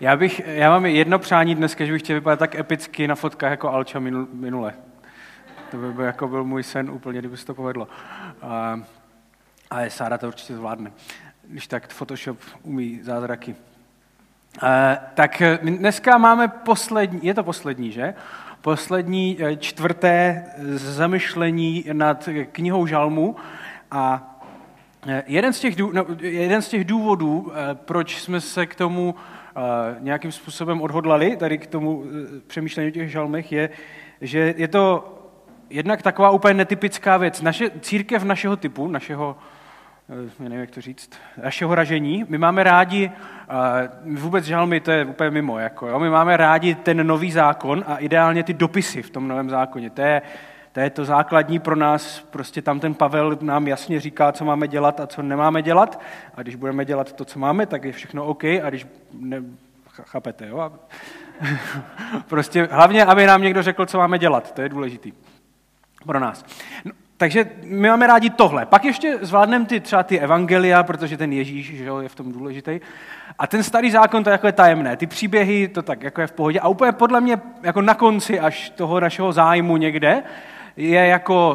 Já mám jedno přání dneska, že bych chtěl vypadat tak epicky na fotkách jako Alča minule. To by jako byl můj sen úplně, kdyby se to povedlo. Ale Sára to určitě zvládne. Když tak Photoshop umí zázraky. Tak dneska máme poslední, je to poslední, že? Poslední čtvrté zamyšlení nad knihou Žalmu a jeden z těch důvodů, proč jsme se k tomu nějakým způsobem odhodlali, tady k tomu přemýšlení o těch žalmech, je, že je to jednak taková úplně netypická věc. Církev našeho typu, našeho ražení. My máme rádi, vůbec žalmy, to je úplně mimo, my máme rádi ten nový zákon a ideálně ty dopisy v tom novém zákoně. To je to základní pro nás, prostě tam ten Pavel nám jasně říká, co máme dělat a co nemáme dělat. A když budeme dělat to, co máme, tak je všechno OK. A když chápete, jo? Prostě hlavně, aby nám někdo řekl, co máme dělat. To je důležitý pro nás. No, takže my máme rádi tohle. Pak ještě zvládneme třeba ty evangelia, protože ten Ježíš je v tom důležitý. A ten starý zákon, to je jako tajemné. Ty příběhy, to tak jako je v pohodě. A úplně podle mě jako na konci až toho našeho zájmu někde,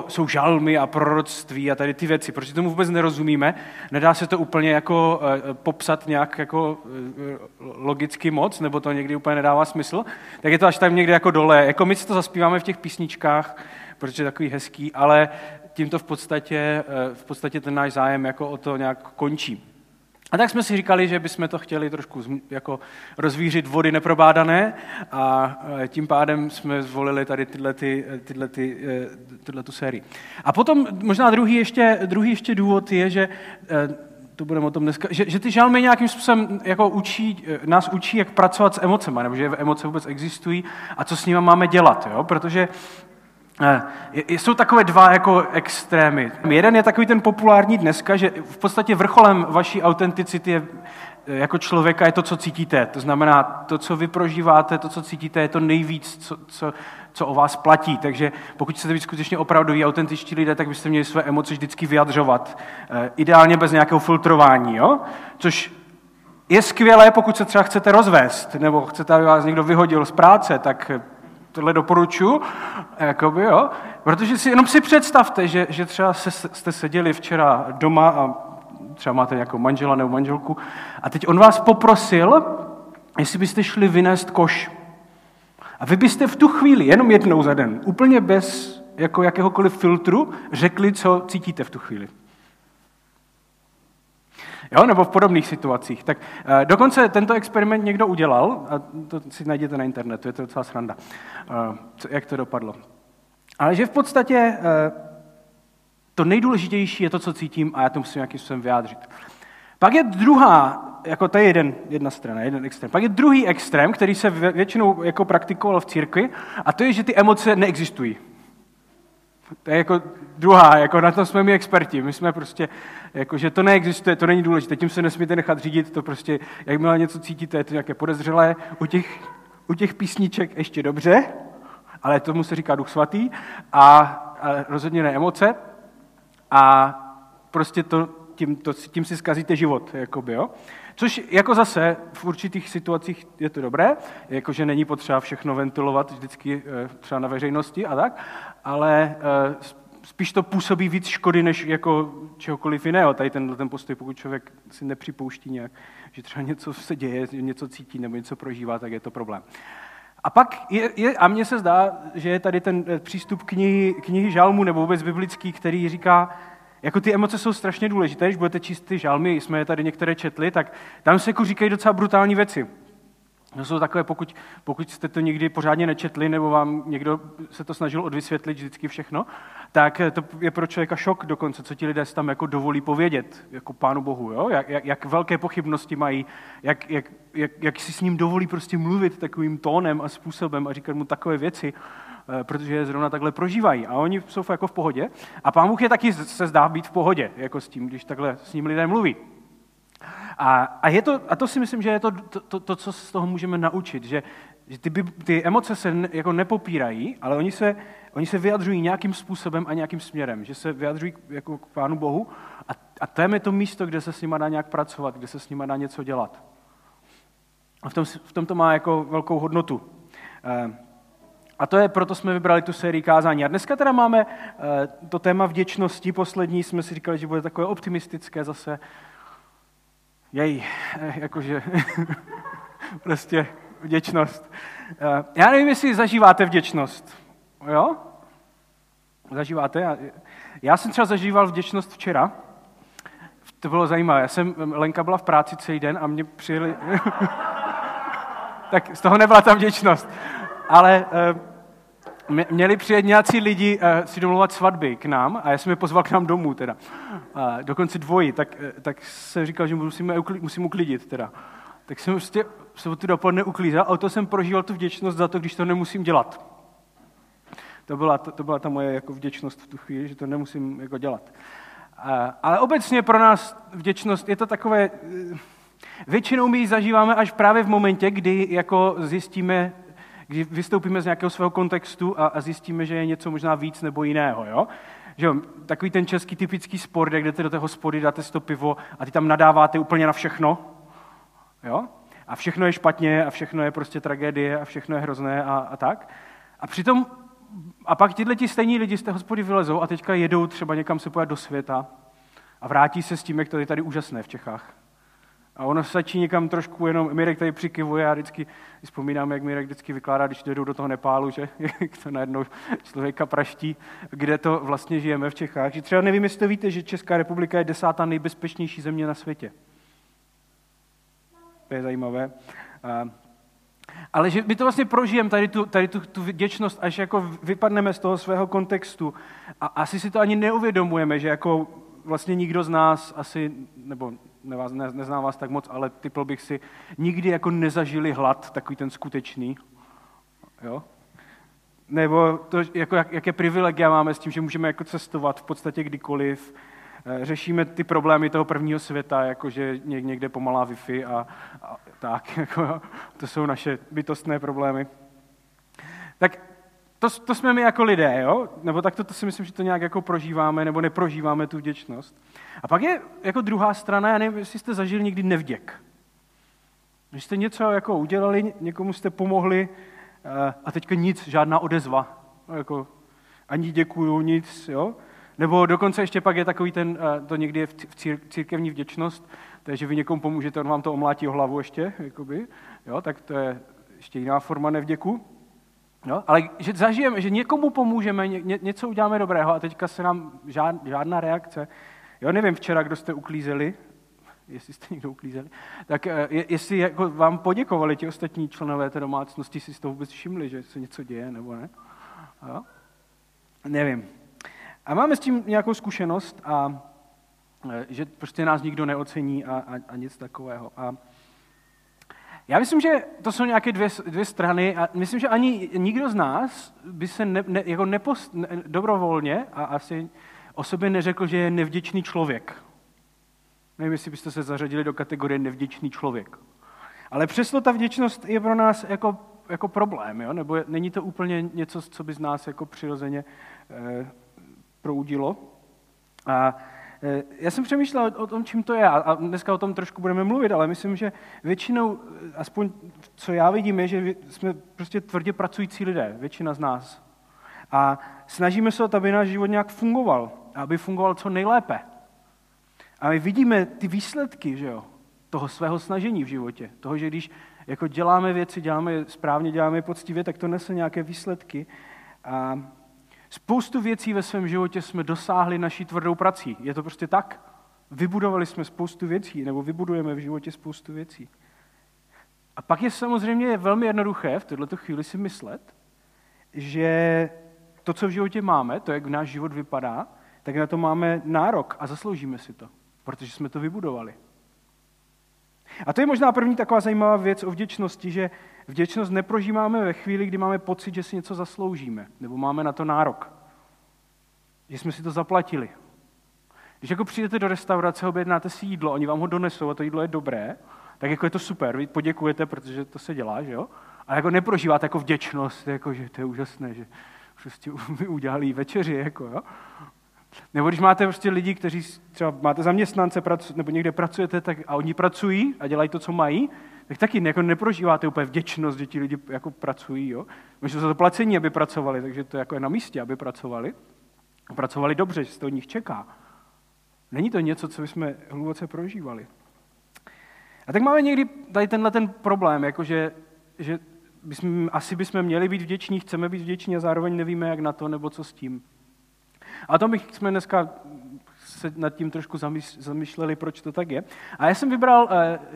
jsou žalmy a proroctví a tady ty věci, protože tomu vůbec nerozumíme, nedá se to úplně jako popsat nějak jako logicky moc, nebo to někdy úplně nedává smysl, tak je to až tam někde jako dole, jako my si to zaspíváme v těch písničkách, protože je takový hezký, ale tímto v podstatě ten náš zájem jako o to nějak končí. A tak jsme si říkali, že bychom to chtěli trošku jako rozvířit vody neprobádané a tím pádem jsme zvolili tady tyhle sérii. A potom možná druhý ještě důvod je, že to budeme o tom dneska, že ty žalmy nějakým způsobem jako nás učí, jak pracovat s emocema, nebo že emoce vůbec existují a co s nimi máme dělat, jo? Protože jsou takové dva jako extrémy. Jeden je takový ten populární dneska, že v podstatě vrcholem vaší autenticity jako člověka je to, co cítíte. To znamená, to, co vy prožíváte, to, co cítíte, je to nejvíc, co o vás platí. Takže pokud chcete být skutečně opravdoví, autentičtí lidé, tak byste měli své emoce vždycky vyjadřovat. Ideálně bez nějakého filtrování, jo? Což je skvělé, pokud se třeba chcete rozvést, nebo chcete, aby vás někdo vyhodil z práce, tak tohle doporučuji, protože si představte, že třeba jste seděli včera doma a třeba máte nějakou manžela nebo manželku a teď on vás poprosil, jestli byste šli vynést koš. A vy byste v tu chvíli, jenom jednou za den, úplně bez jako jakéhokoliv filtru, řekli, co cítíte v tu chvíli. Jo, nebo v podobných situacích. Tak dokonce tento experiment někdo udělal, a to si najděte na internetu, je to docela sranda, jak to dopadlo. Ale že v podstatě to nejdůležitější je to, co cítím a já to musím nějakým způsobem vyjádřit. Pak je druhá, jako to je jedna strana, jeden extrém. Pak je druhý extrém, který se většinou jako praktikoval v církvi a to je, že ty emoce neexistují. To je jako druhá, jako na to jsme my experti, my jsme prostě, jako, že to neexistuje, to není důležité, tím se nesmíte nechat řídit, to prostě, jakmile něco cítíte, je to nějaké podezřelé, u těch písniček ještě dobře, ale tomu se říká Duch Svatý a rozhodně ne emoce a prostě tím si zkazíte život, jakoby, jo. Což jako zase v určitých situacích je to dobré, jakože není potřeba všechno ventilovat vždycky třeba na veřejnosti a tak, ale spíš to působí víc škody než jako čehokoliv jiného. Tady ten postoj, pokud člověk si nepřipouští nějak, že třeba něco se děje, něco cítí nebo něco prožívá, tak je to problém. A pak a mně se zdá, že je tady ten přístup knihy Žalmu nebo vůbec biblický, který říká, jako ty emoce jsou strašně důležité, když budete číst ty žalmy, jsme je tady některé četli, tak tam se jako říkají docela brutální věci. To jsou takové, pokud jste to nikdy pořádně nečetli, nebo vám někdo se to snažil odvysvětlit vždycky všechno, tak to je pro člověka šok dokonce, co ti lidé si tam jako dovolí povědět, jako Pánu Bohu, jo? Jak velké pochybnosti mají, jak si s ním dovolí prostě mluvit takovým tónem a způsobem a říkat mu takové věci, protože je zrovna takhle prožívají a oni jsou jako v pohodě a Pán Bůh je taky se zdá být v pohodě, jako s tím, když takhle s ním lidé mluví. A to si myslím, že je to, co z toho můžeme naučit, že ty emoce se jako nepopírají, ale oni se vyjadřují nějakým způsobem a nějakým směrem, že se vyjadřují jako k Pánu Bohu a tam je to místo, kde se s nima dá nějak pracovat, kde se s nima dá něco dělat. v tom to má jako velkou hodnotu. A to je, proto jsme vybrali tu sérii kázání. A dneska teda máme to téma vděčnosti. Poslední jsme si říkali, že bude takové optimistické zase. Jakože prostě vděčnost. Já nevím, jestli zažíváte vděčnost. Jo? Zažíváte? Já jsem třeba zažíval vděčnost včera. To bylo zajímavé. Lenka byla v práci celý den a mě přijeli... Tak z toho nebyla ta vděčnost. Ale měli přijet nějací lidi si domlouvat svatby k nám a já jsem je pozval k nám domů teda. Dokonce dvoji, tak jsem říkal, že musím uklidit teda. Tak jsem prostě v sobotu dopoledne uklízel a to jsem prožíval tu vděčnost za to, když to nemusím dělat. To byla ta moje jako vděčnost v tu chvíli, že to nemusím jako dělat. Ale obecně pro nás vděčnost je to takové... Většinou my ji zažíváme až právě v momentě, kdy jako zjistíme, když vystoupíme z nějakého svého kontextu a zjistíme, že je něco možná víc nebo jiného. Jo? Že jo, takový ten český typický sport, kde jdete do té hospody, dáte si to pivo a ty tam nadáváte úplně na všechno. Jo? A všechno je špatně a všechno je prostě tragédie a všechno je hrozné a tak. A přitom, a pak tihleti stejní lidi z té hospody vylezou a teďka jedou třeba někam se pojat do světa a vrátí se s tím, jak to je tady úžasné v Čechách. A ono stačí někam trošku jenom, Mirek tady přikivuje a vždycky vzpomínám, jak Mirek vždycky vykládá, když jdou do toho Nepálu, že to najednou člověka praští, kde to vlastně žijeme v Čechách. Že třeba nevím, jestli to víte, že Česká republika je 10. nejbezpečnější země na světě. To je zajímavé. Ale že my to vlastně prožijeme, tady tu vděčnost, až jako vypadneme z toho svého kontextu a asi si to ani neuvědomujeme, že jako vlastně nikdo z nás asi, nebo neznám vás tak moc, ale typl bych si, nikdy jako nezažili hlad, takový ten skutečný, jo? Nebo to, jako jaké privilegia máme s tím, že můžeme jako cestovat v podstatě kdykoliv, řešíme ty problémy toho prvního světa, jakože někde pomalá Wi-Fi a tak, jako, to jsou naše bytostné problémy. Tak to jsme my jako lidé, jo? Nebo tak to si myslím, že to nějak jako prožíváme nebo neprožíváme tu vděčnost. A pak je jako druhá strana, já nevím, jestli jste zažili někdy nevděk. Když jste něco jako udělali, někomu jste pomohli a teďka nic, žádná odezva. Jako, ani děkuju, nic, jo? Nebo dokonce ještě pak je takový ten, to někdy je církevní vděčnost, takže vy někomu pomůžete, on vám to omlátí o hlavu ještě, jakoby, jo? Tak to je ještě jiná forma nevděku. No, ale že zažijeme, že někomu pomůžeme, něco uděláme dobrého a teďka se nám žádná reakce. Jo, nevím včera, kdo jste uklízeli, jestli jste někdo uklízeli, tak jestli jako vám poděkovali ti ostatní členové té domácnosti, si to vůbec všimli, že se něco děje, nebo ne? Jo? Nevím. A máme s tím nějakou zkušenost, a že prostě nás nikdo neocení a nic takového. A já myslím, že to jsou nějaké dvě strany a myslím, že ani nikdo z nás by se dobrovolně a asi o sobě neřekl, že je nevděčný člověk. Nevím, jestli byste se zařadili do kategorie nevděčný člověk. Ale přesto ta vděčnost je pro nás jako problém, jo? Nebo není to úplně něco, co by z nás jako přirozeně proudilo. A já jsem přemýšlel o tom, čím to je a dneska o tom trošku budeme mluvit, ale myslím, že většinou, aspoň co já vidím, je, že jsme prostě tvrdě pracující lidé, většina z nás. A snažíme se, aby náš život nějak fungoval, aby fungoval co nejlépe. A my vidíme ty výsledky, že jo, toho svého snažení v životě. Toho, že když jako děláme věci, děláme správně, děláme poctivě, tak to nese nějaké výsledky. A spoustu věcí ve svém životě jsme dosáhli naší tvrdou prací. Je to prostě tak? Vybudovali jsme spoustu věcí, nebo vybudujeme v životě spoustu věcí. A pak je samozřejmě velmi jednoduché v této chvíli si myslet, že to, co v životě máme, to, jak náš život vypadá, tak na to máme nárok a zasloužíme si to, protože jsme to vybudovali. A to je možná první taková zajímavá věc o vděčnosti, že vděčnost neprožíváme ve chvíli, kdy máme pocit, že si něco zasloužíme, nebo máme na to nárok. Že jsme si to zaplatili. Když jako přijdete do restaurace, objednáte si jídlo, oni vám ho donesou a to jídlo je dobré, tak jako je to super, vy poděkujete, protože to se dělá, že jo? Ale jako neprožíváte jako vděčnost, jako že to je úžasné, že prostě mi udělali večeři, jako jo? Nebo když máte prostě lidi, kteří třeba máte zaměstnance, nebo někde pracujete, tak a oni pracují a dělají to, co mají, tak taky jako neprožíváte úplně vděčnost, že ti lidi jako pracují, jo. My jsou za to placení, aby pracovali, takže to jako je na místě, aby pracovali. A pracovali dobře, že se to od nich čeká. Není to něco, co bychom hluboce prožívali. A tak máme někdy tady tenhle ten problém, jakože, že asi bychom měli být vděční, chceme být vděční a zároveň nevíme, jak na to, nebo co s tím. A to bychom dneska se nad tím trošku zamýšleli, proč to tak je. A já jsem vybral,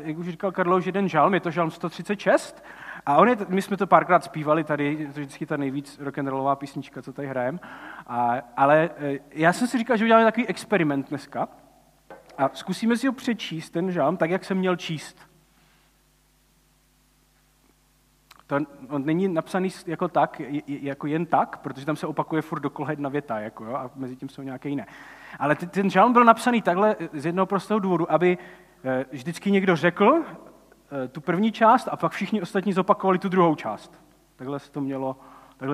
jak už říkal Karlo, jeden žalm, je to žalm 136, a my jsme to párkrát zpívali tady, to je vždycky ta nejvíc rock'n'rollová písnička, co tady hrajeme, ale já jsem si říkal, že uděláme takový experiment dneska a zkusíme si ho přečíst, ten žalm, tak, jak jsem měl číst. To on není napsaný jako tak, jako jen tak, protože tam se opakuje furt dokola jedna věta, jako jo, a mezi tím jsou nějaké jiné. Ale ten žalm byl napsaný takhle z jednoho prostého důvodu, aby vždycky někdo řekl tu první část a pak všichni ostatní zopakovali tu druhou část. Takhle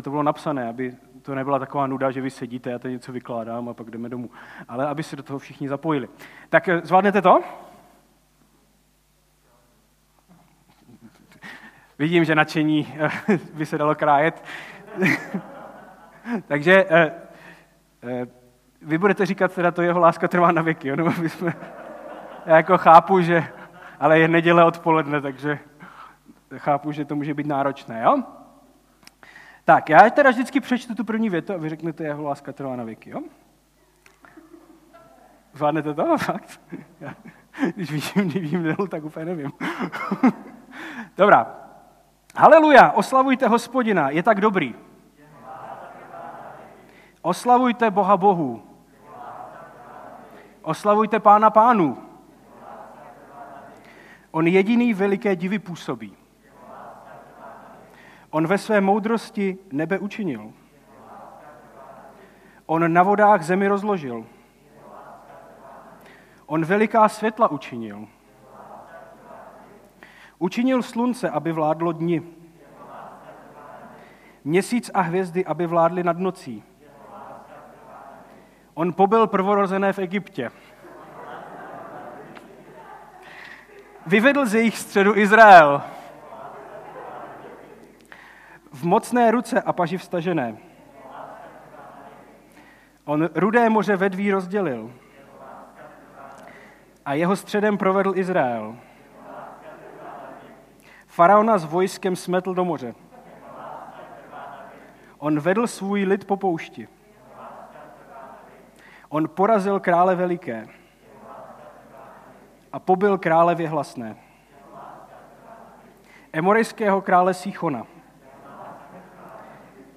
to bylo napsané, aby to nebyla taková nuda, že vy sedíte, já tady něco vykládám a pak jdeme domů. Ale aby se do toho všichni zapojili. Tak zvládnete to? Vidím, že nadšení by se dalo krájet. Takže vy budete říkat, teda to jeho láska trvá na věky. Jo? No, já jako chápu, že... Ale je neděle odpoledne, takže chápu, že to může být náročné. Jo? Tak, já teda vždycky přečtu tu první větu a vy řeknete, jeho láska trvá na věky. Jo? Zvládnete to? Fakt? Já, když vidím Nelu, tak úplně nevím. Dobrá. Haleluja, oslavujte Hospodina, je tak dobrý. Oslavujte Boha bohů. Oslavujte Pána pánů. On jediný veliké divy působí. On ve své moudrosti nebe učinil. On na vodách zemi rozložil. On veliká světla učinil. Učinil slunce, aby vládlo dni. Měsíc a hvězdy, aby vládly nad nocí. On pobyl prvorozené v Egyptě. Vyvedl z jejich středu Izrael. V mocné ruce a paži vstažené. On rudé moře vedví rozdělil. A jeho středem provedl Izrael. Faraona s vojskem smetl do moře. On vedl svůj lid po poušti. On porazil krále veliké a pobyl krále věhlasné. Emorejského krále Síchona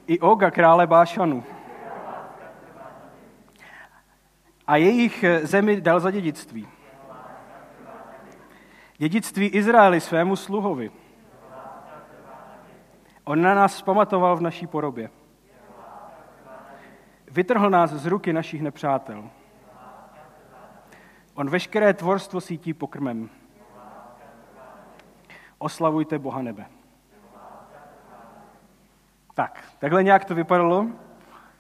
i Oga krále Bášanu. A jejich zemi dal za dědictví. Dědictví Izraeli svému sluhovi. On na nás pamatoval v naší porobě. Vytrhl nás z ruky našich nepřátel. On veškeré tvorstvo sítí pokrmem. Oslavujte Boha nebe. Tak, takhle nějak to vypadalo.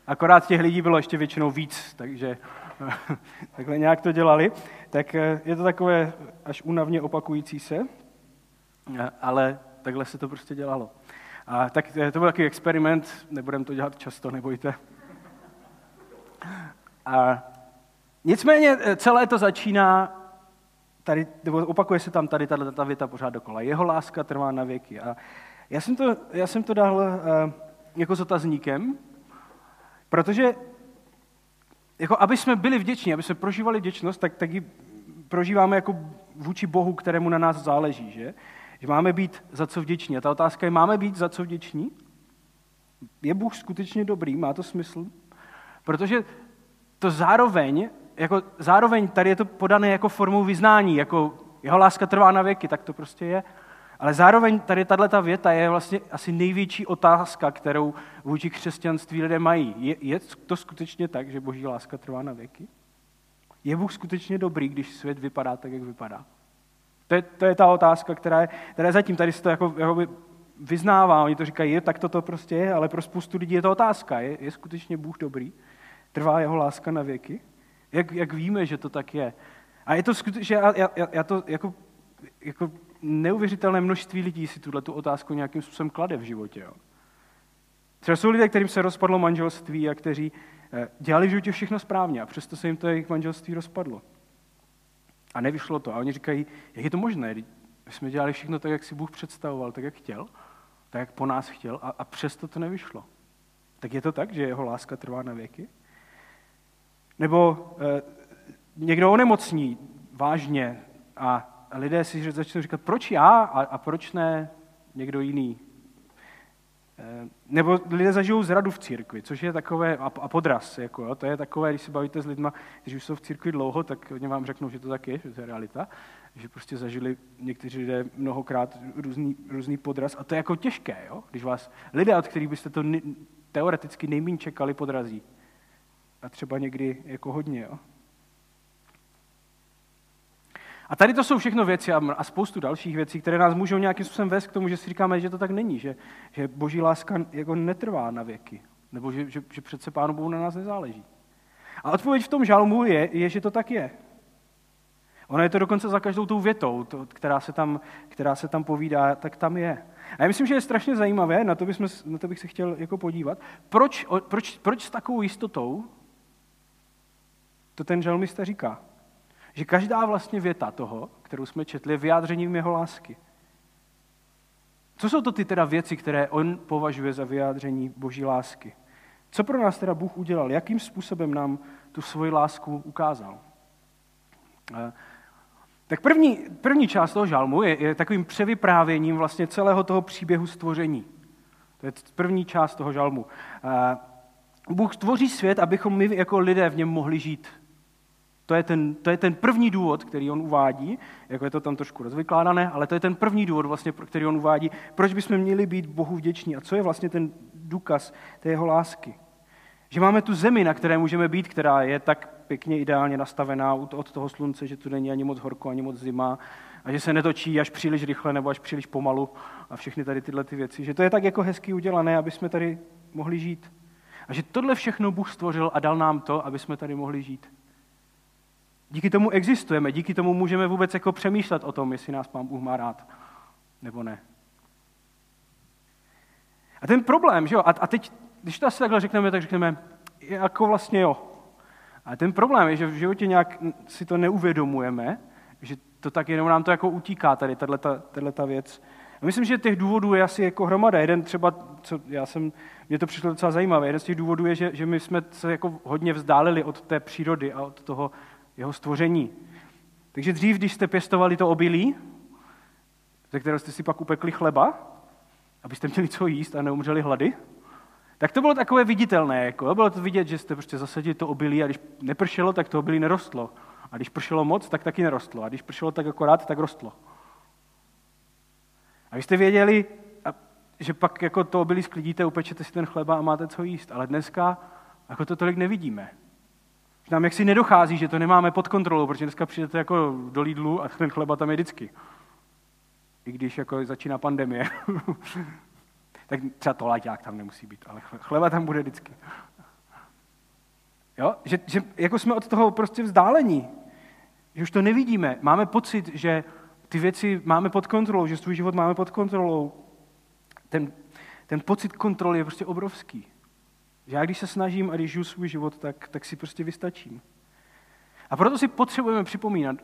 Akorát těch lidí bylo ještě většinou víc, takže takhle nějak to dělali. Tak je to takové až únavně opakující se, ale takhle se to prostě dělalo. A tak to byl takový experiment, nebudeme to dělat často, nebojte. A nicméně celé to začíná, tady, nebo opakuje se tam tady ta věta pořád dokola. Jeho láska trvá na věky. A já jsem to dal jako s otazníkem, protože jako aby jsme byli vděční, aby jsme prožívali vděčnost, tak ji prožíváme jako vůči Bohu, kterému na nás záleží, že? Že máme být za co vděční. A ta otázka je, máme být za co vděční? Je Bůh skutečně dobrý? Má to smysl? Protože to zároveň tady je to podané jako formou vyznání, jako jeho láska trvá na věky, tak to prostě je. Ale zároveň tady tato věta je vlastně asi největší otázka, kterou vůči křesťanství lidé mají. Je to skutečně tak, že Boží láska trvá na věky? Je Bůh skutečně dobrý, když svět vypadá tak, jak vypadá? To je ta otázka, která je zatím. Tady se to jako vyznává, oni to říkají, tak to prostě je, ale pro spoustu lidí je to otázka. Je skutečně Bůh dobrý? Trvá jeho láska na věky? Jak víme, že to tak je? A je to skutečně, já to jako neuvěřitelné množství lidí si tuto otázku nějakým způsobem klade v životě. Jo. Třeba jsou lidé, kterým se rozpadlo manželství a kteří dělali v životě všechno správně a přesto se jim to jejich manželství rozpadlo. A nevyšlo to. A oni říkají, jak je to možné? My jsme dělali všechno tak, jak si Bůh představoval, tak, jak chtěl, tak, jak po nás chtěl a přesto to nevyšlo. Tak je to tak, že jeho láska trvá na věky? Nebo někdo onemocní vážně a lidé si začnou říkat, proč já a proč ne někdo jiný? Nebo lidé zažijou zradu v církvi, což je takové, a podraz, jako jo, to je takové, když se bavíte s lidma, kteří už jsou v církvi dlouho, tak oni vám řeknou, že to tak je, že to je realita, že prostě zažili někteří lidé mnohokrát různý podraz a to je jako těžké, jo, když vás lidé, od kterých byste to teoreticky nejméně čekali, podrazí. A třeba někdy jako hodně, jo. A tady to jsou všechno věci a spoustu dalších věcí, které nás můžou nějakým způsobem vést k tomu, že si říkáme, že to tak není, že boží láska jako netrvá na věky, nebo že přece Pánu Bohu na nás nezáleží. A odpověď v tom žalmu je, že to tak je. Ono je to dokonce za každou tou větou, která se tam povídá, tak tam je. A já myslím, že je strašně zajímavé, na to bych se chtěl jako podívat, proč s takovou jistotou to ten žalmista říká. Že každá vlastně věta toho, kterou jsme četli, je vyjádřením jeho lásky. Co jsou to ty teda věci, které on považuje za vyjádření boží lásky? Co pro nás teda Bůh udělal? Jakým způsobem nám tu svoji lásku ukázal? Tak první část toho žalmu je takovým převyprávěním vlastně celého toho příběhu stvoření. To je první část toho žalmu. Bůh tvoří svět, abychom my jako lidé v něm mohli žít. To je ten první důvod, který on uvádí, jako je to tam trošku rozvykládané, ale to je ten první důvod, vlastně, který on uvádí, proč bychom měli být Bohu vděční a co je vlastně ten důkaz té jeho lásky. Že máme tu zemi, na které můžeme být, která je tak pěkně ideálně nastavená od toho slunce, že tu není ani moc horko, ani moc zima a že se netočí až příliš rychle nebo až příliš pomalu a všechny tady tyhle ty věci. Že to je tak jako hezky udělané, aby jsme tady mohli žít. A že tohle všechno Bůh stvořil a dal nám to, aby jsme tady mohli žít. Díky tomu existujeme, díky tomu můžeme vůbec jako přemýšlet o tom, jestli nás Pán Bůh má rád, nebo ne. A ten problém, že jo, a teď, když to asi takhle řekneme, tak řekneme, jako vlastně jo. A ten problém je, že v životě nějak si to neuvědomujeme, že to tak jenom nám to jako utíká tady, tato věc. A myslím, že těch důvodů je asi jako hromada. Jeden třeba, mně to přišlo docela zajímavé, jeden z těch důvodů je, že my jsme se jako hodně vzdálili od té přírody a od toho jeho stvoření. Takže dřív, když jste pěstovali to obilí, ze kterého jste si pak upekli chleba, abyste měli co jíst a neumřeli hlady, tak to bylo takové viditelné. Jako, bylo to vidět, že jste prostě zasadili to obilí a když nepršelo, tak to obilí nerostlo. A když pršelo moc, tak taky nerostlo. A když pršelo tak akorát, tak rostlo. A vy jste věděli, že pak jako to obilí sklidíte, upečete si ten chleba a máte co jíst. Ale dneska jako to tolik nevidíme. Nám jaksi nedochází, že to nemáme pod kontrolou, protože dneska přijdete jako do Lidlu a ten chleba tam je vždycky. I když jako začíná pandemie. Tak třeba to laťák tam nemusí být, ale chleba tam bude vždycky. Jo? Že jako jsme od toho prostě vzdálení. Že už to nevidíme. Máme pocit, že ty věci máme pod kontrolou, že svůj život máme pod kontrolou. Ten pocit kontroly je prostě obrovský. Že já když se snažím a když žiju svůj život, tak si prostě vystačím. A proto si potřebujeme připomínat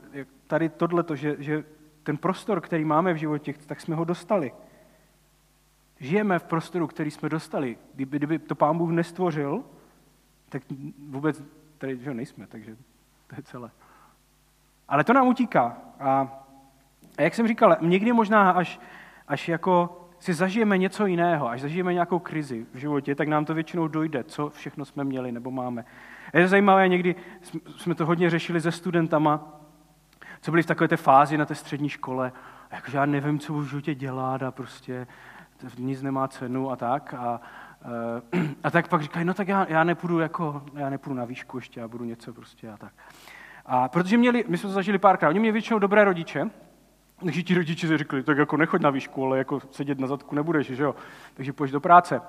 tady tohleto, že ten prostor, který máme v životě, tak jsme ho dostali. Žijeme v prostoru, který jsme dostali. Kdyby to Pán Bůh nestvořil, tak vůbec tady že nejsme, takže to je celé. Ale to nám utíká. A jak jsem říkal, někdy možná až jako si zažijeme něco jiného, až zažijeme nějakou krizi v životě, tak nám to většinou dojde, co všechno jsme měli nebo máme. Je to zajímavé, někdy jsme to hodně řešili se studentama, co byli v takové té fázi na té střední škole, jakože já nevím, co v životě dělat a prostě nic nemá cenu a tak. A tak pak říkají, no tak já nepůjdu na výšku ještě, já budu něco prostě a tak. A protože my jsme to zažili párkrát, oni měli většinou dobré rodiče, takže ti rodiči si řekli, tak jako nechoď na výšku, ale jako sedět na zadku nebudeš, že jo? Takže půjdeš do práce.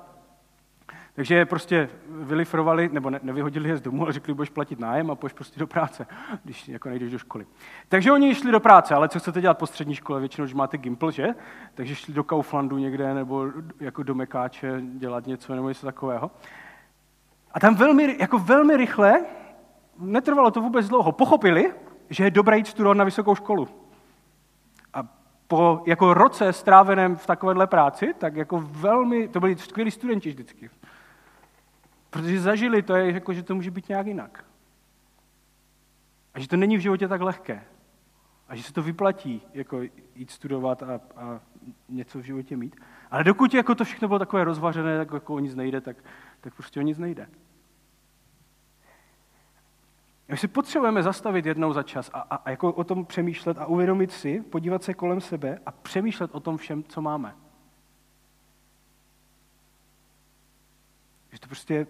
Takže je prostě vylifrovali, nebo nevyhodili je z domu, ale řekli, budeš platit nájem a půjdeš prostě do práce, když jako nejdeš do školy. Takže oni šli do práce, ale co chcete dělat po střední škole? Většinou, že máte Gimpl, že? Takže šli do Kauflandu někde, nebo jako do Mekáče dělat něco, nebo něco takového. A tam velmi rychle, netrvalo to vůbec dlouho, pochopili, že je dobré jít studovat na vysokou školu. A po jako roce stráveném v takovéhle práci, tak jako velmi, to byli skvělí studenti vždycky. Protože zažili to, je, jako, že to může být nějak jinak. A že to není v životě tak lehké. A že se to vyplatí jako jít studovat a něco v životě mít. Ale dokud jako to všechno bylo takové rozvařené, tak jako o nic nejde, tak prostě o nic nejde. My si potřebujeme zastavit jednou za čas a jako o tom přemýšlet a uvědomit si, podívat se kolem sebe a přemýšlet o tom všem, co máme. Že to prostě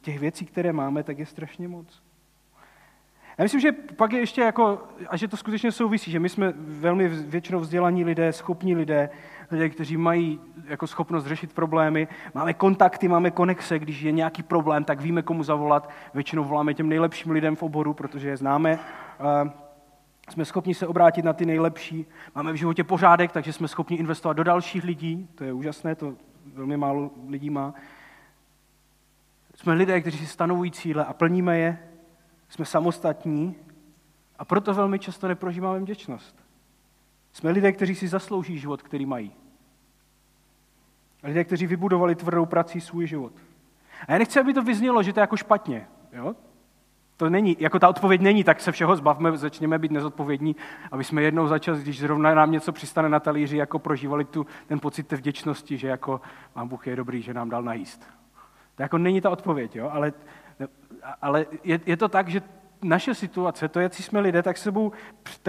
těch věcí, které máme, tak je strašně moc. Já myslím, že pak je ještě jako, a že to skutečně souvisí, že my jsme velmi většinou vzdělaní lidé, schopní lidé, kteří mají jako schopnost řešit problémy, máme kontakty, máme konexe, když je nějaký problém, tak víme, komu zavolat, většinou voláme těm nejlepším lidem v oboru, protože je známe, jsme schopni se obrátit na ty nejlepší, máme v životě pořádek, takže jsme schopni investovat do dalších lidí, to je úžasné, to velmi málo lidí má. Jsme lidé, kteří si stanovují cíle a plníme je, jsme samostatní a proto velmi často neprožíváme vděčnost. Jsme lidé, kteří si zaslouží život, který mají. Lidé, kteří vybudovali tvrdou prací svůj život. A já nechci, aby to vyznělo, že to je jako špatně. Jo? To není, jako ta odpověď není, tak se všeho zbavme, začněme být nezodpovědní, aby jsme jednou za čas, když zrovna nám něco přistane na talíři, jako prožívali ten pocit té vděčnosti, že jako Pán Bůh je dobrý, že nám dal najíst. To jako není ta odpověď, jo? Ale je to tak, že naše situace, to, jak jsme lidé, tak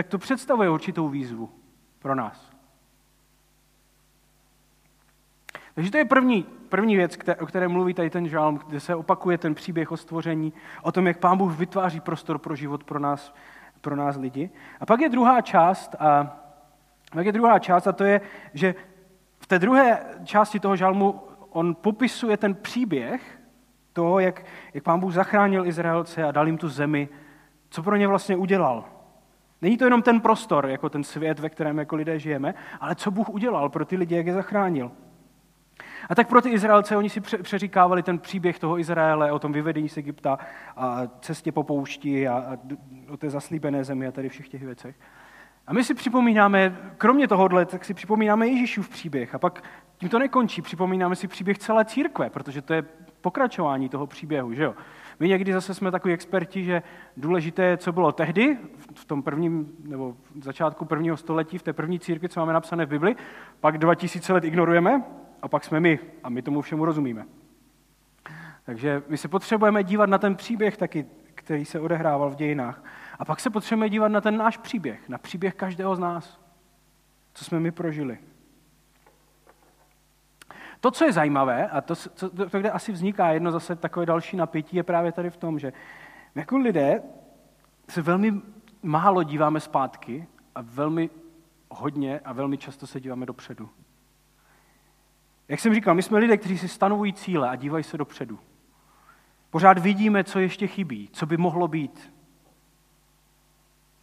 to představuje určitou výzvu pro nás. Takže to je první věc, o které mluví tady ten žálm, kde se opakuje ten příběh o stvoření, o tom, jak Pán Bůh vytváří prostor pro život pro nás lidi. A pak je druhá část, a to je, že v té druhé části toho žálmu on popisuje ten příběh toho, jak Pán Bůh zachránil Izraelce a dal jim tu zemi, co pro ně vlastně udělal. Není to jenom ten prostor, jako ten svět, ve kterém jako lidé žijeme, ale co Bůh udělal pro ty lidi, jak je zachránil. A tak pro ty Izraelce, oni si přeříkávali ten příběh toho Izraele o tom vyvedení z Egypta a cestě po poušti a o té zaslíbené zemi a tady všech těch věcech. A my si připomínáme, kromě tohohle, tak si připomínáme Ježíšův příběh. A pak tím to nekončí, připomínáme si příběh celé církve, protože to je pokračování toho příběhu, že jo. My někdy zase jsme takoví experti, že důležité je, co bylo tehdy, v tom prvním, nebo v začátku prvního století, v té první církvi, co máme napsané v Bibli, pak 2000 let ignorujeme a pak jsme my a my tomu všemu rozumíme. Takže my se potřebujeme dívat na ten příběh taky, který se odehrával v dějinách. A pak se potřebujeme dívat na ten náš příběh, na příběh každého z nás, co jsme my prožili. To, co je zajímavé, a to kde asi vzniká jedno zase takové další napětí, je právě tady v tom, že jako lidé se velmi málo díváme zpátky a velmi hodně a velmi často se díváme dopředu. Jak jsem říkal, my jsme lidé, kteří si stanovují cíle a dívají se dopředu. Pořád vidíme, co ještě chybí, co by mohlo být.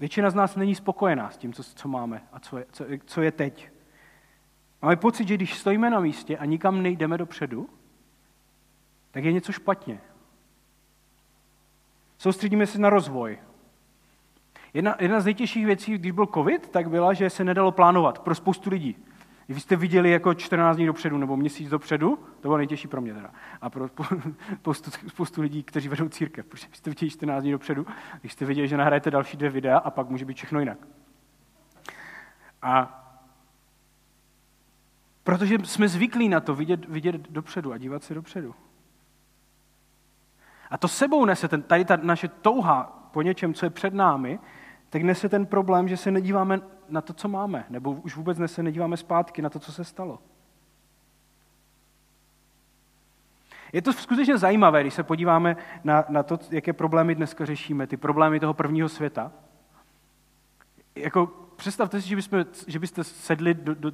Většina z nás není spokojená s tím, co máme a co je teď. Máme pocit, že když stojíme na místě a nikam nejdeme dopředu, tak je něco špatně. Soustředíme se na rozvoj. Jedna z nejtěžších věcí, když byl covid, tak byla, že se nedalo plánovat pro spoustu lidí. Když jste viděli jako 14 dní dopředu nebo měsíc dopředu, to bylo nejtěžší pro mě teda. A pro spoustu lidí, kteří vedou církev, protože jste viděli 14 dní dopředu, když jste viděli, že nahrajete další 2 videa a pak může být všechno jinak. A protože jsme zvyklí na to vidět dopředu a dívat se dopředu. A to sebou nese, tady ta naše touha po něčem, co je před námi, tak nese ten problém, že se nedíváme na to, co máme, nebo už vůbec se nedíváme zpátky na to, co se stalo. Je to skutečně zajímavé, když se podíváme na to, jaké problémy dneska řešíme, ty problémy toho prvního světa. Představte si, že byste sedli do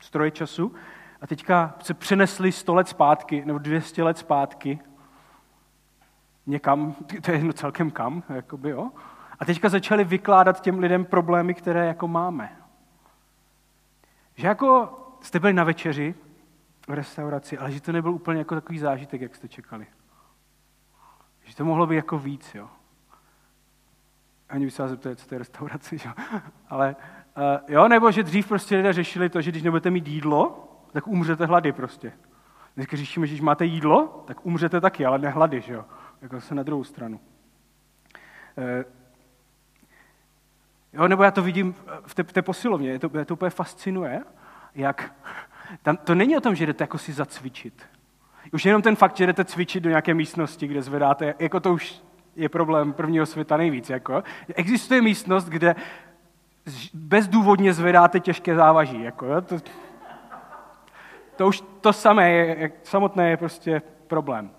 stroje času a teďka se přenesli 100 let zpátky, nebo 200 let zpátky, někam, to je jedno celkem kam, jakoby, jo. A teďka začali vykládat těm lidem problémy, které jako máme. Že jako jste byli na večeři v restauraci, ale že to nebyl úplně jako takový zážitek, jak jste čekali. Že to mohlo být jako víc, jo. Ani by se vás zeptali, co to je restaurace, jo. Ale jo, nebo že dřív prostě lidé řešili to, že když nebudete mít jídlo, tak umřete hlady prostě. Dneska řešíme, že když máte jídlo, tak umřete taky, ale ne hlady, že jo. Jako se na druhou stranu. Jo, nebo já to vidím v té posilovně, mě to úplně fascinuje, jak tam, to není o tom, že jdete jako si zacvičit. Už jenom ten fakt, že jdete cvičit do nějaké místnosti, kde zvedáte, jako to už je problém prvního světa nejvíc. Jako. Existuje místnost, kde bezdůvodně zvedáte těžké závaží. Jako, to už to samé, samotné je prostě problém.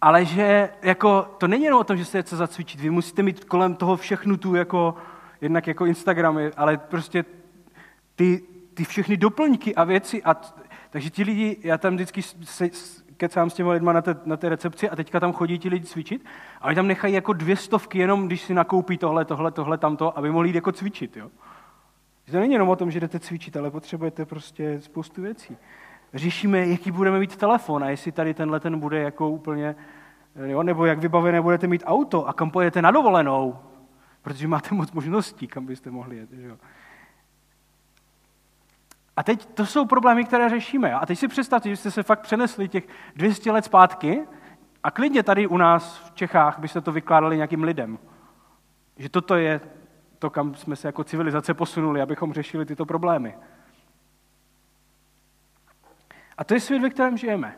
Ale že jako, to není jenom o tom, že se je co zacvičit. Vy musíte mít kolem toho všechnu tu, jako, jednak jako Instagramy, ale prostě ty všechny doplňky a věci. Takže ti lidi, já tam vždycky kecám s těmi lidmi na té recepci a teďka tam chodí ti lidi cvičit a oni tam nechají jako 200 jenom, když si nakoupí tohle, tamto, aby mohli jít jako cvičit. Jo? To není jenom o tom, že jdete cvičit, ale potřebujete prostě spoustu věcí. Řešíme, jaký budeme mít telefon a jestli tady tenhle ten bude jako úplně, jo, nebo jak vybavené budete mít auto a kam pojedete na dovolenou, protože máte moc možností, kam byste mohli jet. Jo. A teď to jsou problémy, které řešíme. Jo. A teď si představte, že jste se fakt přenesli těch 200 let zpátky a klidně tady u nás v Čechách byste to vykládali nějakým lidem. Že toto je to, kam jsme se jako civilizace posunuli, abychom řešili tyto problémy. A to je svět, ve kterém žijeme.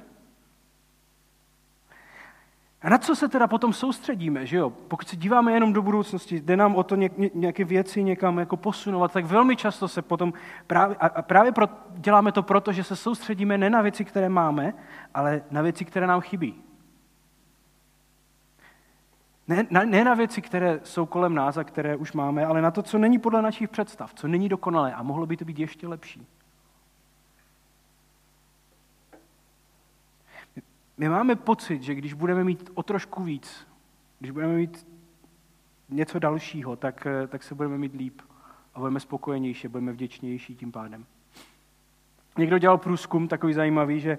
A na co se teda potom soustředíme, že jo? Pokud se díváme jenom do budoucnosti, jde nám o to nějaké věci někam jako posunovat, tak velmi často se potom děláme to proto, že se soustředíme ne na věci, které máme, ale na věci, které nám chybí. Ne na věci, které jsou kolem nás a které už máme, ale na to, co není podle našich představ, co není dokonalé a mohlo by to být ještě lepší. My máme pocit, že když budeme mít o trošku víc, když budeme mít něco dalšího, tak se budeme mít líp a budeme spokojenější, budeme vděčnější tím pádem. Někdo dělal průzkum takový zajímavý, že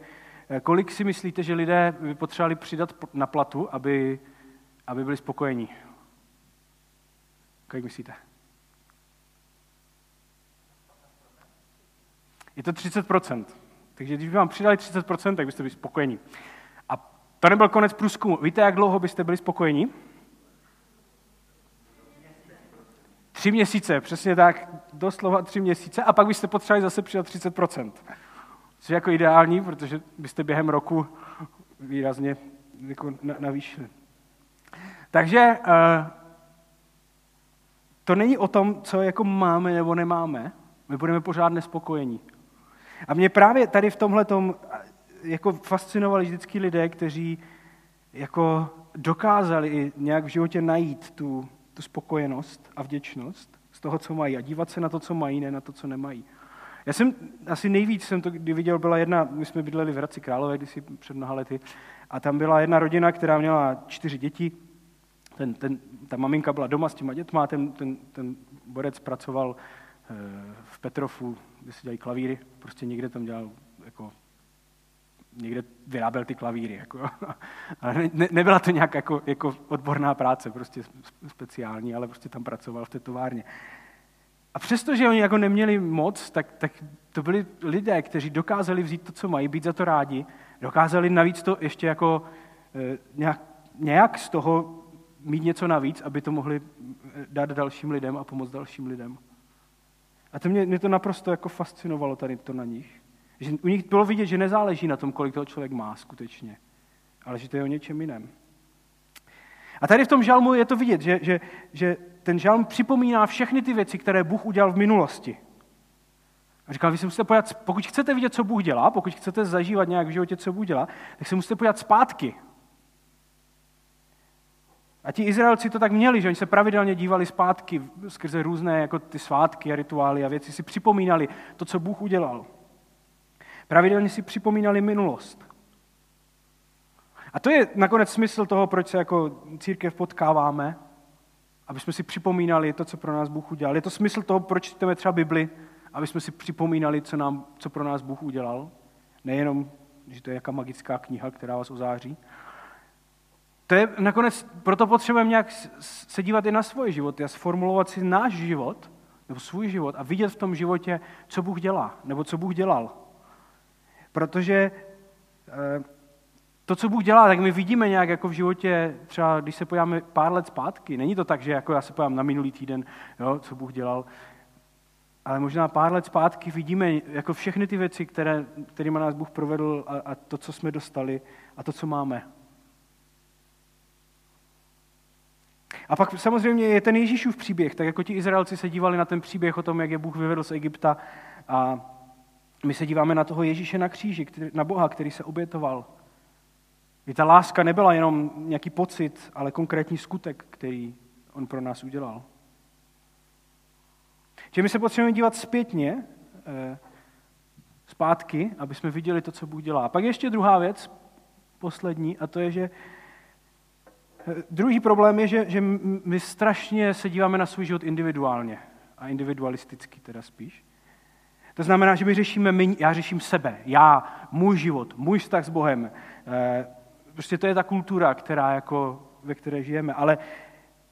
kolik si myslíte, že lidé by potřebovali přidat na platu, aby byli spokojení? Kolik myslíte? Je to 30%. Takže když by vám přidali 30%, tak byste byli spokojení. To nebyl konec průzkumu. Víte, jak dlouho byste byli spokojení? 3 měsíce, přesně tak, doslova 3 měsíce a pak byste potřebovali zase přidat 30%. Což je jako ideální, protože byste během roku výrazně jako navýšili. Takže to není o tom, co jako máme nebo nemáme. My budeme pořád nespokojení. A mě právě tady v tomhletom jako fascinovali vždycky lidé, kteří jako dokázali i nějak v životě najít tu spokojenost a vděčnost z toho, co mají a dívat se na to, co mají, ne na to, co nemají. Já jsem, asi nejvíc jsem to kdy viděl, byla jedna, my jsme bydleli v Hradci Králové kdysi před mnoha lety a tam byla jedna rodina, která měla 4 děti, ta maminka byla doma s těma dětma, ten borec pracoval v Petrofu, kde se dělají klavíry, prostě někde tam dělal jako někde vyráběl ty klavíry. Jako. Ale nebyla to nějak jako odborná práce, prostě speciální, ale prostě tam pracoval v té továrně. A přestože oni jako neměli moc, tak to byli lidé, kteří dokázali vzít to, co mají, být za to rádi, dokázali navíc to ještě jako nějak z toho mít něco navíc, aby to mohli dát dalším lidem a pomoct dalším lidem. A to mě to naprosto jako fascinovalo tady to na nich. Že u nich bylo vidět, že nezáleží na tom, kolik toho člověk má skutečně, ale že to je o něčem jiném. A tady v tom žalmu je to vidět, že ten žalm připomíná všechny ty věci, které Bůh udělal v minulosti. A říkal, vy se musíte podívat, pokud chcete vidět, co Bůh dělá, pokud chcete zažívat nějak v životě, co Bůh dělá, tak se musíte podívat zpátky. A ti Izraelci to tak měli, že oni se pravidelně dívali zpátky skrze různé jako ty svátky a rituály a věci si připomínali to, co Bůh udělal. Pravidelně si připomínali minulost. A to je nakonec smysl toho, proč se jako církev potkáváme, aby jsme si připomínali to, co pro nás Bůh udělal. Je to smysl toho, proč čteme třeba Bibli, aby jsme si připomínali, co pro nás Bůh udělal. Nejenom, že to je jaká magická kniha, která vás ozáří. To je nakonec, proto potřebujeme nějak se dívat i na svoje životy a sformulovat si náš život, nebo svůj život a vidět v tom životě, co Bůh dělá, nebo co Bůh dělal. Protože to, co Bůh dělá, tak my vidíme nějak jako v životě, třeba když se podíváme pár let zpátky, není to tak, že jako já se podívám na minulý týden, jo, co Bůh dělal, ale možná pár let zpátky vidíme jako všechny ty věci, kterými nás Bůh provedl a to, co jsme dostali a to, co máme. A pak samozřejmě je ten Ježíšův příběh, tak jako ti Izraelci se dívali na ten příběh o tom, jak je Bůh vyvedl z Egypta a my se díváme na toho Ježíše na kříži, na Boha, který se obětoval. I ta láska nebyla jenom nějaký pocit, ale konkrétní skutek, který on pro nás udělal. Čili my se potřebujeme dívat zpětně, zpátky, aby jsme viděli to, co Bůh dělá. A pak ještě druhá věc, poslední, a to je, že druhý problém je, že my strašně se díváme na svůj život individuálně a individualisticky teda spíš. To znamená, že já řeším sebe, můj život, můj vztah s Bohem. Prostě to je ta kultura, ve které žijeme.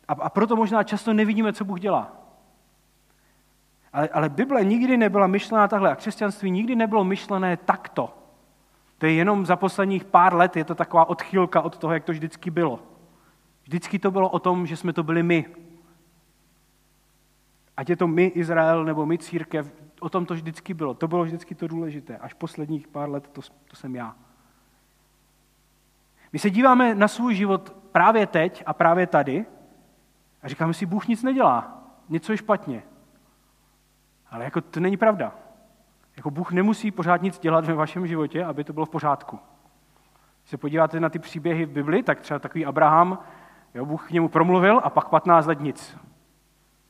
A proto možná často nevidíme, co Bůh dělá. Ale Bible nikdy nebyla myšlená takhle a křesťanství nikdy nebylo myšlené takto. To je jenom za posledních pár let, je to taková odchylka od toho, jak to vždycky bylo. Vždycky to bylo o tom, že jsme to byli my. Ať je to my, Izrael, nebo my, církev, o tom to vždycky bylo. To bylo vždycky to důležité. Až posledních pár let to jsem já. My se díváme na svůj život právě teď a právě tady a říkáme si, Bůh nic nedělá, něco je špatně. Ale jako to není pravda. Jako Bůh nemusí pořád nic dělat ve vašem životě, aby to bylo v pořádku. Když se podíváte na ty příběhy v Bibli, tak třeba takový Abraham, Bůh k němu promluvil a pak 15 let nic.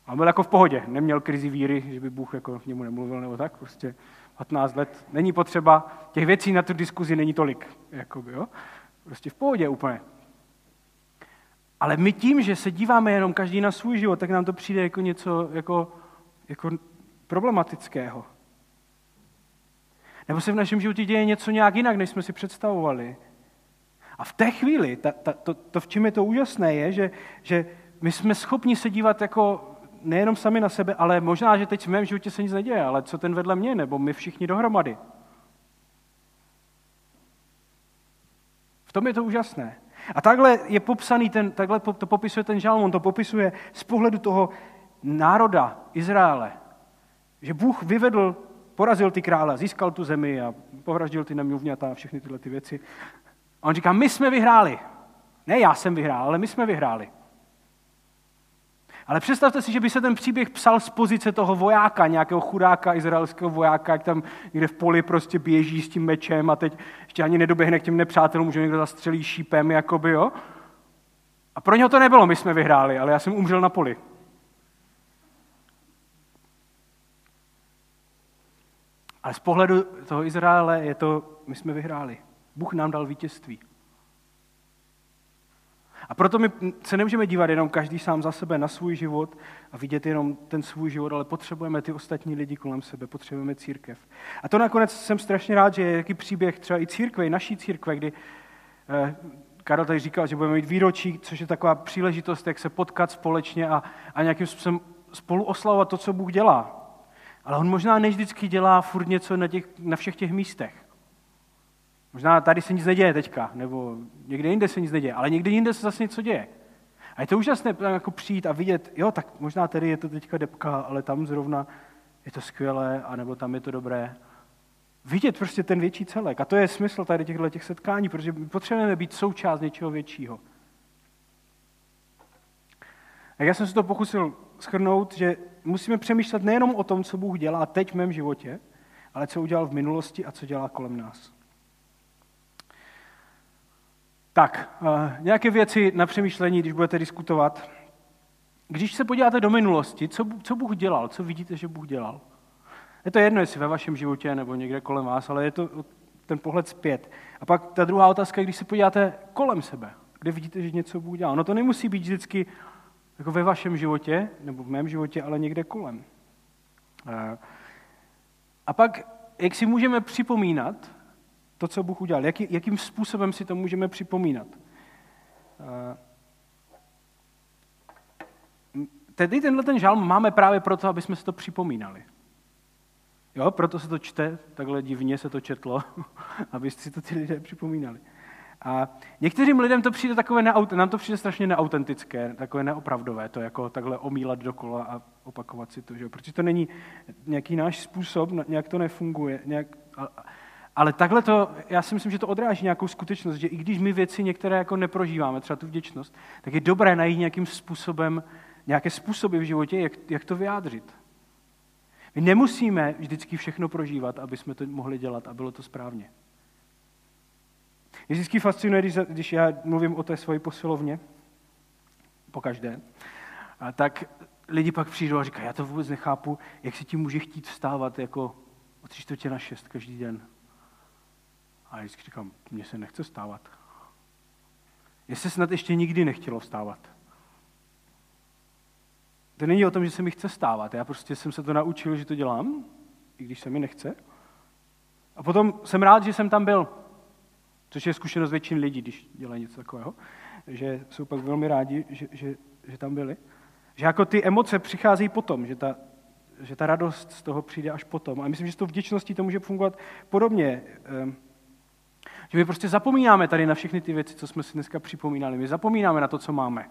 A byl jako v pohodě, neměl krizi víry, že by Bůh jako k němu nemluvil nebo tak, prostě 15 let. Není potřeba, těch věcí na tu diskuzi není tolik, jakoby, jo. Prostě v pohodě úplně. Ale my tím, že se díváme jenom každý na svůj život, tak nám to přijde jako něco jako problematického. Nebo se v našem životě děje něco nějak jinak, než jsme si představovali. A v té chvíli, v čem je to úžasné, je, že my jsme schopni se dívat jako nejenom sami na sebe, ale možná, že teď v mém životě se nic neděje, ale co ten vedle mě, nebo my všichni dohromady. V tom je to úžasné. A takhle je popsaný, takhle to popisuje ten žalm, on to popisuje z pohledu toho národa Izraele, že Bůh porazil ty krále, získal tu zemi a povraždil ty nemluvňata a všechny tyhle ty věci. A on říká, my jsme vyhráli. Ne já jsem vyhrál, ale my jsme vyhráli. Ale představte si, že by se ten příběh psal z pozice toho vojáka, nějakého chudáka, izraelského vojáka, jak tam někde v poli prostě běží s tím mečem a teď ještě ani nedoběhne k těm nepřátelům, že někdo zastřelí šípem, jakoby, jo. A pro něho to nebylo, my jsme vyhráli, ale já jsem umřel na poli. Ale z pohledu toho Izraele je to, my jsme vyhráli. Bůh nám dal vítězství. A proto my se nemůžeme dívat jenom každý sám za sebe na svůj život a vidět jenom ten svůj život, ale potřebujeme ty ostatní lidi kolem sebe, potřebujeme církev. A to nakonec jsem strašně rád, že je jaký příběh třeba i církve, i naší církve, kdy Karel tady říkal, že budeme mít výročí, což je taková příležitost, jak se potkat společně a nějakým způsobem spolu oslavovat to, co Bůh dělá. Ale on možná než vždycky dělá furt něco na všech těch místech. Možná tady se nic neděje teďka, nebo někde jinde se nic neděje, ale někde jinde se zase něco děje. A je to úžasné tam jako přijít a vidět, jo, tak možná tady je to teďka debka, ale tam zrovna je to skvělé, anebo tam je to dobré. Vidět prostě ten větší celek. A to je smysl tady těchto setkání, protože potřebujeme být součást něčeho většího. A já jsem se to pokusil shrnout, že musíme přemýšlet nejenom o tom, co Bůh dělá teď v mém životě, ale co udělal v minulosti a co dělá kolem nás. Tak, nějaké věci na přemýšlení, když budete diskutovat. Když se podíváte do minulosti, co Bůh dělal, co vidíte, že Bůh dělal? Je to jedno, jestli ve vašem životě nebo někde kolem vás, ale je to ten pohled zpět. A pak ta druhá otázka, když se podíváte kolem sebe, kde vidíte, že něco Bůh dělá. No to nemusí být vždycky jako ve vašem životě, nebo v mém životě, ale někde kolem. A pak, jak si můžeme připomínat to, co Bůh udělal, jakým způsobem si to můžeme připomínat. Tedy tenhle žalm máme právě proto, aby jsme si to připomínali. Jo, proto se to čte, takhle divně se to četlo, aby si to ty lidé připomínali. A některým lidem to přijde nám to přijde strašně neautentické, takové neopravdové, to jako takhle omílat dokola a opakovat si to, že? Protože to není nějaký náš způsob, nějak to nefunguje, ale takhle to, já si myslím, že to odráží nějakou skutečnost, že i když my věci některé jako neprožíváme, třeba tu vděčnost, tak je dobré najít nějakým způsobem, nějaké způsoby v životě, jak to vyjádřit. My nemusíme vždycky všechno prožívat, aby jsme to mohli dělat a bylo to správně. Mě vždycky fascinuje, když já mluvím o té svoji posilovně, pokaždé, a tak lidi pak přijdou a říkají, já to vůbec nechápu, jak si ti může chtít vstávat jako o 5:45 každý den. A já vždycky říkám, mně se nechce vstávat. Mně se snad ještě nikdy nechtělo vstávat. To není o tom, že se mi chce vstávat, já prostě jsem se to naučil, že to dělám, i když se mi nechce. A potom jsem rád, že jsem tam byl. Což je zkušenost většin lidí, když dělají něco takového, že jsou pak velmi rádi, že tam byli. Že jako ty emoce přicházejí potom, že ta radost z toho přijde až potom. A myslím, že s tou vděčností to může fungovat podobně. Že my prostě zapomínáme tady na všechny ty věci, co jsme si dneska připomínali. My zapomínáme na to, co máme.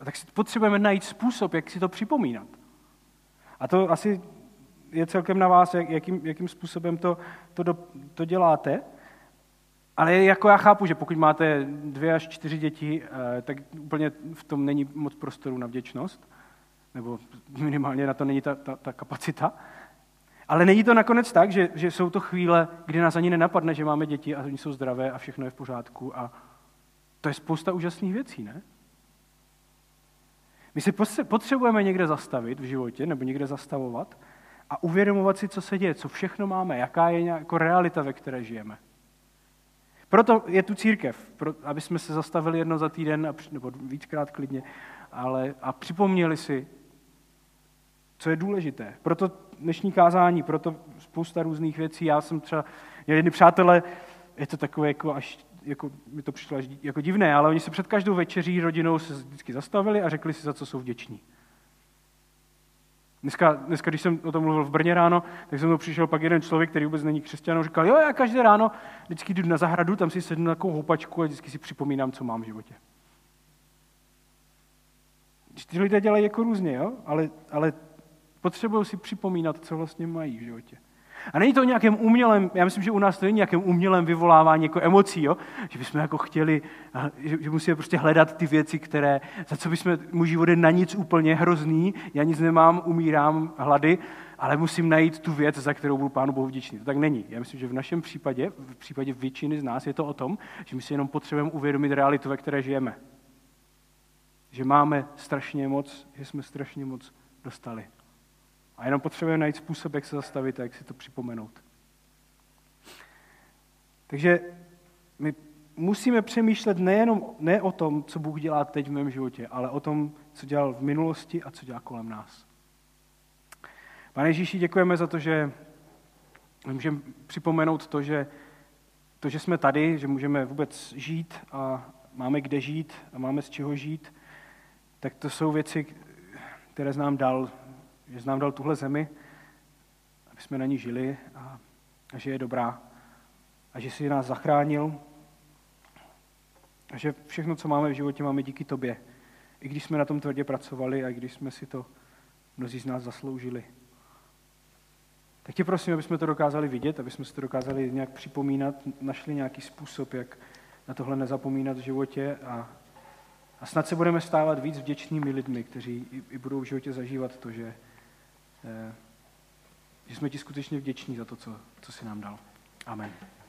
A tak si potřebujeme najít způsob, jak si to připomínat. A to asi je celkem na vás, jakým způsobem to děláte. Ale jako já chápu, že pokud máte 2 až 4 děti, tak úplně v tom není moc prostoru na vděčnost, nebo minimálně na to není ta kapacita. Ale není to nakonec tak, že jsou to chvíle, kdy nás ani nenapadne, že máme děti a oni jsou zdravé a všechno je v pořádku. A to je spousta úžasných věcí, ne? My se potřebujeme někde zastavit v životě, nebo někde zastavovat a uvědomovat si, co se děje, co všechno máme, jaká je nějaká realita, ve které žijeme. Proto je tu církev, aby jsme se zastavili jedno za týden, nebo víckrát klidně, a připomněli si, co je důležité. Proto dnešní kázání, proto spousta různých věcí. Já jsem třeba měl jedny přátelé, je to takové, mi to přišlo až jako divné, ale oni se před každou večeří rodinou se vždycky zastavili a řekli si, za co jsou vděční. Dneska, když jsem o tom mluvil v Brně ráno, tak jsem to přišel pak jeden člověk, který vůbec není křesťan, a říkal, jo, já každé ráno vždycky jdu na zahradu, tam si sednu na takovou houpačku a vždycky si připomínám, co mám v životě. Ty lidé dělají jako různě, jo? Ale potřebují si připomínat, co vlastně mají v životě. A není to o nějakém umělém, já myslím, že u nás to není nějakém umělém vyvolávání jako emocí, jo? Že bychom jako chtěli, že musíme prostě hledat ty věci, které, za co bychom, můj život je na nic úplně hrozný, já nic nemám, umírám hlady, ale musím najít tu věc, za kterou budu Pánu Bohu vděčný. To tak není. Já myslím, že v našem případě, v případě většiny z nás je to o tom, že my si jenom potřebujeme uvědomit realitu, ve které žijeme. Že máme strašně moc, že jsme strašně moc dostali. A jenom potřebujeme najít způsob, jak se zastavit a jak si to připomenout. Takže my musíme přemýšlet ne o tom, co Bůh dělá teď v mém životě, ale o tom, co dělal v minulosti a co dělá kolem nás. Pane Ježíši, děkujeme za to, že můžeme připomenout to, že jsme tady, že můžeme vůbec žít a máme kde žít a máme z čeho žít, tak to jsou věci, které nám dal, že jsi nám dal tuhle zemi, aby jsme na ní žili a že je dobrá a že jsi nás zachránil a že všechno, co máme v životě, máme díky tobě. I když jsme na tom tvrdě pracovali a i když jsme si to mnozí z nás zasloužili. Tak tě prosím, aby jsme to dokázali vidět, aby jsme si to dokázali nějak připomínat, našli nějaký způsob, jak na tohle nezapomínat v životě a snad se budeme stávat víc vděčnými lidmi, kteří i budou v životě zažívat to, že jsme ti skutečně vděční za to, co jsi nám dal. Amen.